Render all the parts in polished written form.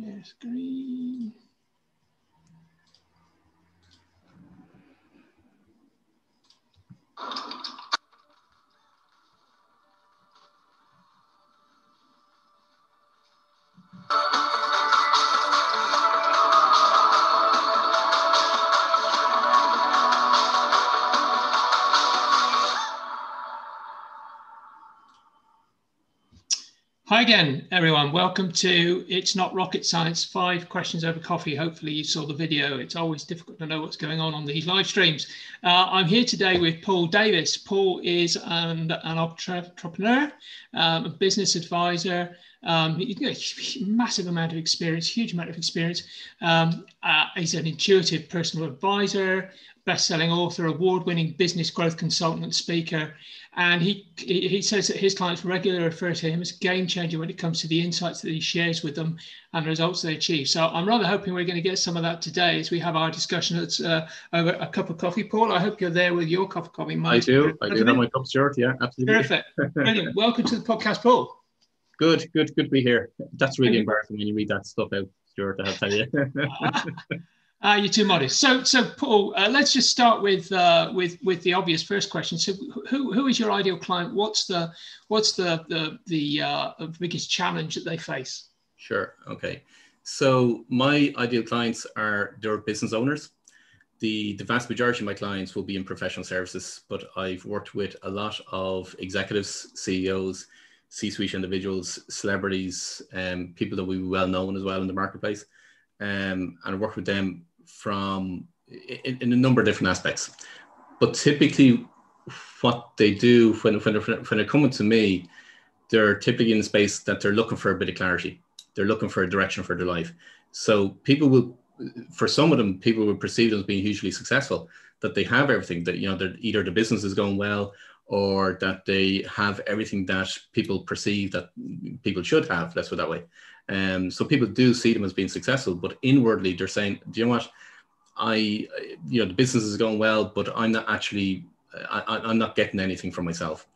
Share screen. Hi again, everyone. Welcome to It's Not Rocket Science, 5 questions over coffee. Hopefully you saw the video. It's always difficult to know what's going on these live streams. I'm here today with Paul Davis. Paul is an entrepreneur, a business advisor. He's got a massive amount of experience, huge amount of experience. He's an intuitive personal advisor, best-selling author, award-winning business growth consultant and speaker. And he says that his clients regularly refer to him as a game changer when it comes to the insights that he shares with them and the results they achieve. So I'm rather hoping we're going to get some of that today as we have our discussion over a cup of coffee. Paul, I hope you're there with your cup of coffee. I do have my cup served. Yeah, absolutely. Perfect. Brilliant. Welcome to the podcast, Paul. Good to be here. That's really embarrassing when you read that stuff out, Stuart, I'll tell you. You're too modest. So Paul, let's just start with the obvious first question. So, who is your ideal client? What's the biggest challenge that they face? Sure. Okay. So my ideal clients are their business owners. The vast majority of my clients will be in professional services, but I've worked with a lot of executives, CEOs, C-suite individuals, celebrities, people that we well known as well in the marketplace, and I work with them in a number of different aspects. But typically what they do when they're coming to me, they're typically in the space that they're looking for a bit of clarity. They're looking for a direction for their life. So for some of them, people will perceive them as being hugely successful, that they have everything, that, you know, that either the business is going well or that they have everything that people perceive that people should have, let's put it that way. So people do see them as being successful, but inwardly they're saying, do you know what, the business is going well, but I'm not actually, I'm not getting anything for myself.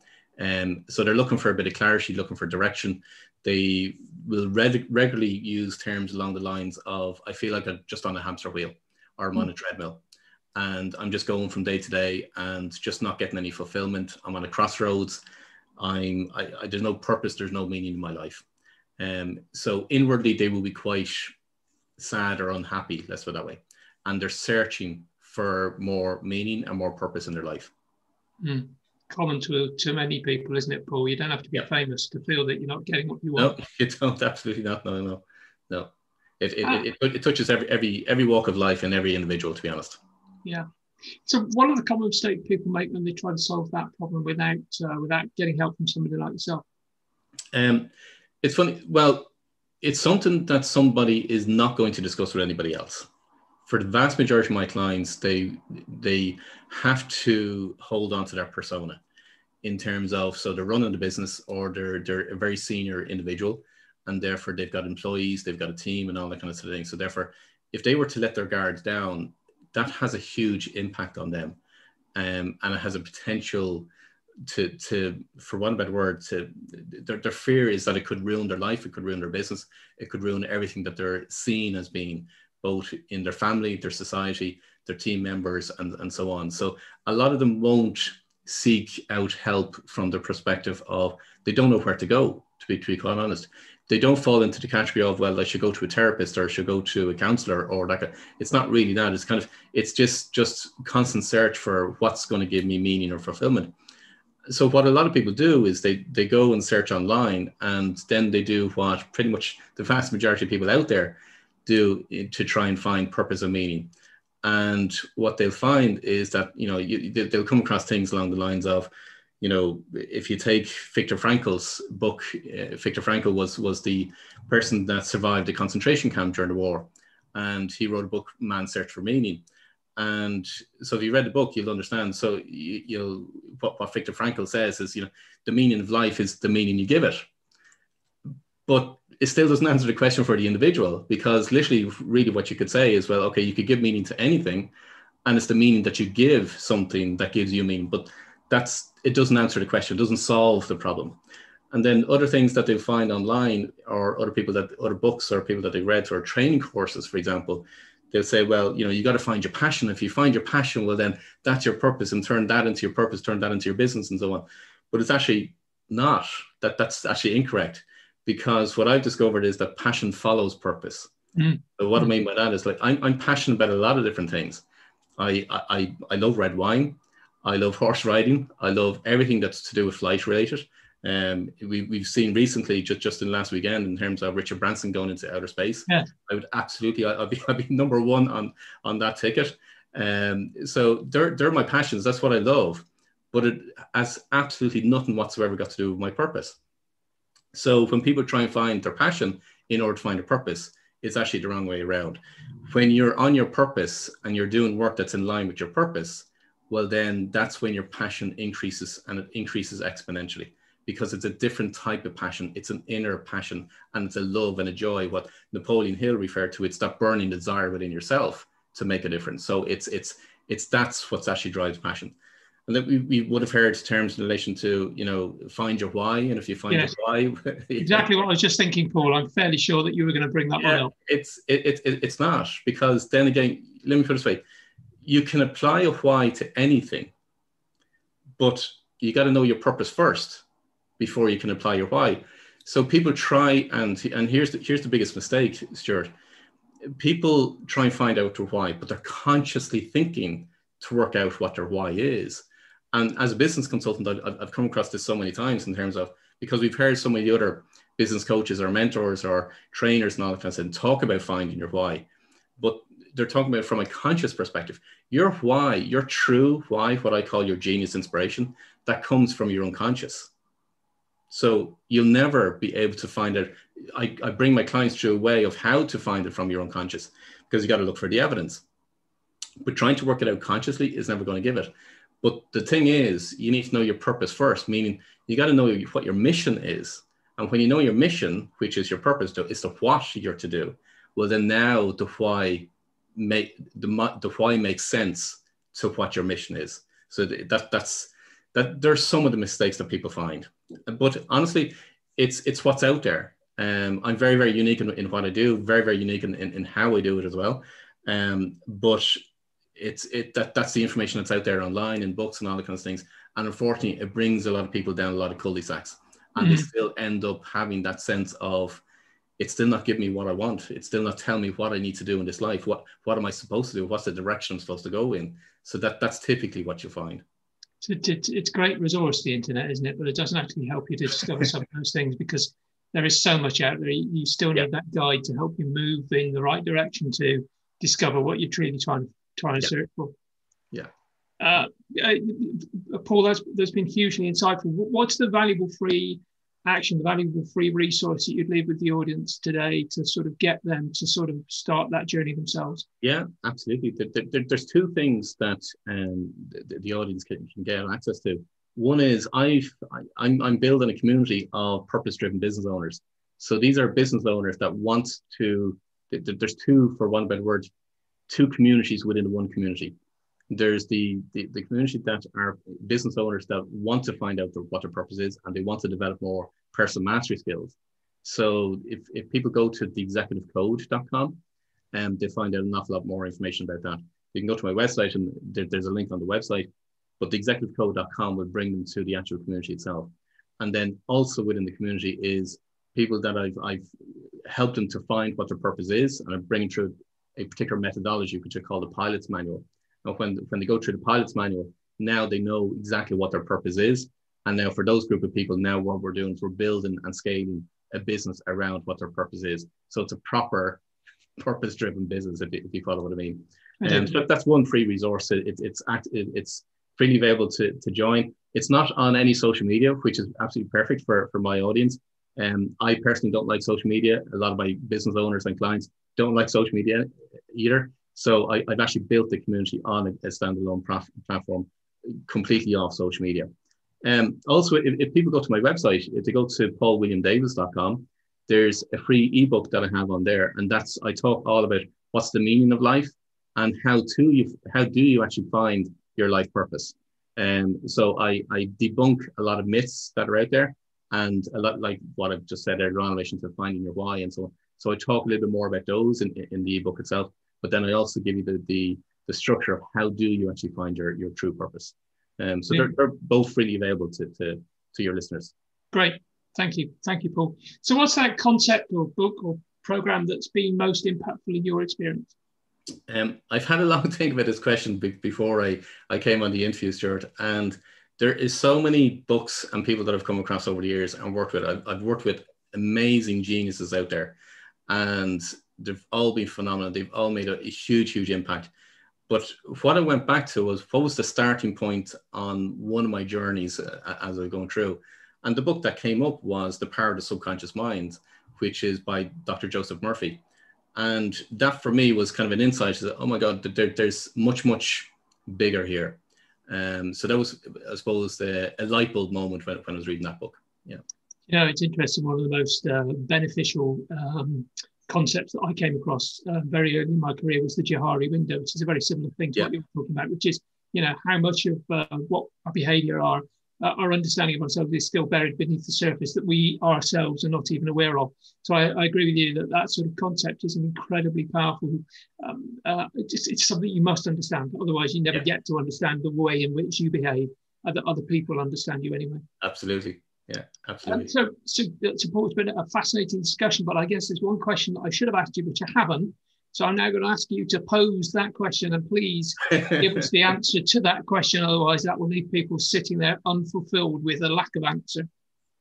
So they're looking for a bit of clarity, looking for direction. They will regularly use terms along the lines of, I feel like I'm just on a hamster wheel, or I'm on a treadmill, and I'm just going from day to day and just not getting any fulfillment. I'm on a crossroads. There's no purpose. There's no meaning in my life. So inwardly, they will be quite sad or unhappy, let's put it that way. And they're searching for more meaning and more purpose in their life. Mm. Common to many people, isn't it, Paul? You don't have to be famous to feel that you're not getting what you want. No, you don't. Absolutely not. No. It touches every walk of life and every individual, to be honest. Yeah. So one of the common mistakes people make when they try to solve that problem without getting help from somebody like yourself? It's funny. Well, it's something that somebody is not going to discuss with anybody else. For the vast majority of my clients, they have to hold on to their persona in terms of, so they're running the business or they're a very senior individual, and therefore they've got employees, they've got a team and all that kind of thing. So therefore, if they were to let their guards down, that has a huge impact on them, and it has a potential to, for want of a better word, their fear is that it could ruin their life, it could ruin their business, it could ruin everything that they're seen as being, both in their family, their society, their team members, and so on. So a lot of them won't seek out help from the perspective of they don't know where to go, to be quite honest. They don't fall into the category of, well, I should go to a therapist or I should go to a counselor or that. It's not really that. It's kind of, it's just constant search for what's going to give me meaning or fulfillment. So what a lot of people do is they go and search online, and then they do what pretty much the vast majority of people out there do to try and find purpose and meaning. And what they'll find is that, they'll come across things along the lines of, if you take Viktor Frankl's book, Viktor Frankl was the person that survived the concentration camp during the war. And he wrote a book, Man's Search for Meaning. And so if you read the book, you'll understand. So what Viktor Frankl says is, the meaning of life is the meaning you give it. But it still doesn't answer the question for the individual, because literally really what you could say is, well, okay, you could give meaning to anything, and it's the meaning that you give something that gives you meaning, but it doesn't answer the question, it doesn't solve the problem. And then other things that they find online or other people that, other books or people that they read through training courses, for example, they'll say, well, you know, you got to find your passion. If you find your passion, well, then that's your purpose, and turn that into your purpose, turn that into your business and so on. But it's actually not, that's actually incorrect, because what I've discovered is that passion follows purpose. So what I mean by that is, like, I'm passionate about a lot of different things. I love red wine. I love horse riding. I love everything that's to do with flight related. We've seen recently, just in last weekend, in terms of Richard Branson going into outer space. Yeah. I would absolutely, I'd be number one on that ticket. So they're my passions. That's what I love. But it has absolutely nothing whatsoever got to do with my purpose. So when people try and find their passion in order to find a purpose, it's actually the wrong way around. When you're on your purpose and you're doing work that's in line with your purpose, well, then that's when your passion increases, and it increases exponentially, because it's a different type of passion. It's an inner passion, and it's a love and a joy. What Napoleon Hill referred to, it's that burning desire within yourself to make a difference. So it's that's what actually drives passion. And that we would have heard terms in relation to, you know, find your why. And if you find your why, exactly what I was just thinking, Paul. I'm fairly sure that you were going to bring that one up. It's not, because then again, let me put it this way: you can apply a why to anything, but you got to know your purpose first before you can apply your why. So people try and here's the biggest mistake, Stuart. People try and find out their why, but they're consciously thinking to work out what their why is. And as a business consultant, I've come across this so many times, in terms of, because we've heard so many other business coaches or mentors or trainers and all that kind of stuff talk about finding your why, but they're talking about it from a conscious perspective. Your why, your true why, what I call your genius inspiration, that comes from your unconscious. So you'll never be able to find it. I bring my clients through a way of how to find it from your unconscious, because you got to look for the evidence. But trying to work it out consciously is never going to give it. But the thing is, you need to know your purpose first, meaning you got to know what your mission is. And when you know your mission, which is your purpose, it's the what you're to do. Well, then now the why makes sense to what your mission is. So that's there's some of the mistakes that people find. But honestly, it's what's out there. I'm very, very unique in what I do, very, very unique in how I do it as well. But that's the information that's out there online in books and all the kinds of things, and unfortunately it brings a lot of people down a lot of cul-de-sacs, and they still end up having that sense of, it's still not giving me what I want, it's still not telling me what I need to do in this life, what am I supposed to do, what's the direction I'm supposed to go in. So that's typically what you find. It's a great resource, the internet, isn't it? But it doesn't actually help you to discover some of those things, because there is so much out there. You still need that guide to help you move in the right direction to discover what you're truly trying to search for. Yeah. Paul, that's been hugely insightful. What's the valuable free action, the valuable free resource that you'd leave with the audience today to sort of get them to sort of start that journey themselves? Yeah, absolutely. There's two things that the audience can get access to. One is I'm building a community of purpose-driven business owners. So these are business owners that want to, there's two, for want of better words, two communities within one community. There's the community that are business owners that want to find out what their purpose is, and they want to develop more personal mastery skills. So if people go to theexecutivecode.com, they find out an awful lot more information about that. They can go to my website, and there's a link on the website, but theexecutivecode.com will bring them to the actual community itself. And then also within the community is people that I've helped them to find what their purpose is, and I'm bringing through a particular methodology which I call the pilot's manual. And when they go through the pilot's manual, now they know exactly what their purpose is. And now for those group of people, now what we're doing is we're building and scaling a business around what their purpose is. So it's a proper purpose-driven business, if you follow what I mean. And that's one free resource. It's freely available to join. It's not on any social media, which is absolutely perfect for my audience. I personally don't like social media. A lot of my business owners and clients don't like social media either. So I've actually built the community on a standalone platform, completely off social media. Also, if people go to my website, if they go to paulwilliamdavis.com, there's a free ebook that I have on there, and I talk all about what's the meaning of life and how do you actually find your life purpose. So I debunk a lot of myths that are out there. And a lot like what I've just said earlier on in relation to finding your why and so on. So I talk a little bit more about those in the ebook itself, but then I also give you the structure of how do you actually find your true purpose. So they're both freely available to your listeners. Great. Thank you. Thank you, Paul. So what's that concept or book or program that's been most impactful in your experience? I've had a long think about this question before I came on the interview, Stuart, and there is so many books and people that I've come across over the years and worked with. I've worked with amazing geniuses out there, and they've all been phenomenal. They've all made a huge, huge impact. But what I went back to was what was the starting point on one of my journeys as I was going through. And the book that came up was The Power of the Subconscious Mind, which is by Dr. Joseph Murphy. And that for me was kind of an insight that, oh my God, there's much, much bigger here. So that was, I suppose, a light bulb moment when I was reading that book. Yeah. You know, it's interesting. One of the most beneficial concepts that I came across very early in my career was the Johari window, which is a very similar thing to what you're talking about, which is, you know, how much of what our behavior are, our understanding of ourselves is still buried beneath the surface that we ourselves are not even aware of. So I agree with you that that sort of concept is an incredibly powerful, it's something you must understand. Otherwise, you never get to understand the way in which you behave and that other people understand you anyway. Absolutely. Yeah, absolutely. So Paul, it's been a fascinating discussion, but I guess there's one question that I should have asked you, which I haven't. So I'm now going to ask you to pose that question, and please give us the answer to that question. Otherwise, that will leave people sitting there unfulfilled with a lack of answer.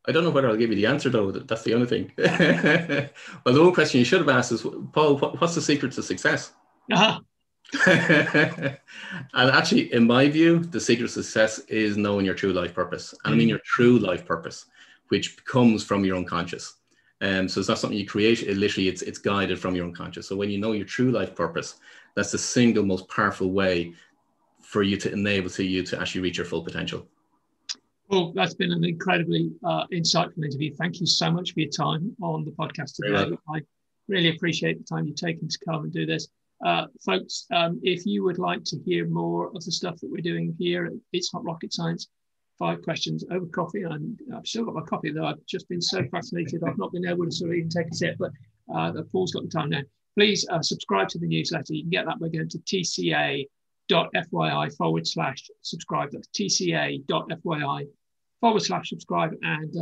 I don't know whether I'll give you the answer, though. That's the only thing. Well, the one question you should have asked is, Paul, what's the secret to success? Uh-huh. And actually, in my view, the secret to success is knowing your true life purpose. And I mean your true life purpose, which comes from your unconscious. So it's not something you create, it literally it's guided from your unconscious. So when you know your true life purpose, that's the single most powerful way for you to enable you to actually reach your full potential. Well, that's been an incredibly insightful interview. Thank you so much for your time on the podcast today. I really appreciate the time you've taken to come and do this. Folks, if you would like to hear more of the stuff that we're doing here, It's Not Rocket Science, 5 questions over coffee. I've still got my coffee, though. I've just been so fascinated. I've not been able to sort of even take a sip, but Paul's got the time now. Please subscribe to the newsletter. You can get that by going to tca.fyi/subscribe. That's tca.fyi/subscribe, and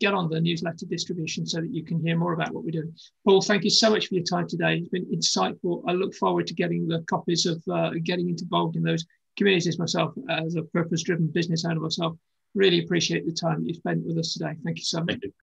get on the newsletter distribution so that you can hear more about what we're doing. Paul, thank you so much for your time today. It's been insightful. I look forward to getting the copies of getting involved in those communities myself as a purpose-driven business owner myself. Really appreciate the time you spent with us today. Thank you so much.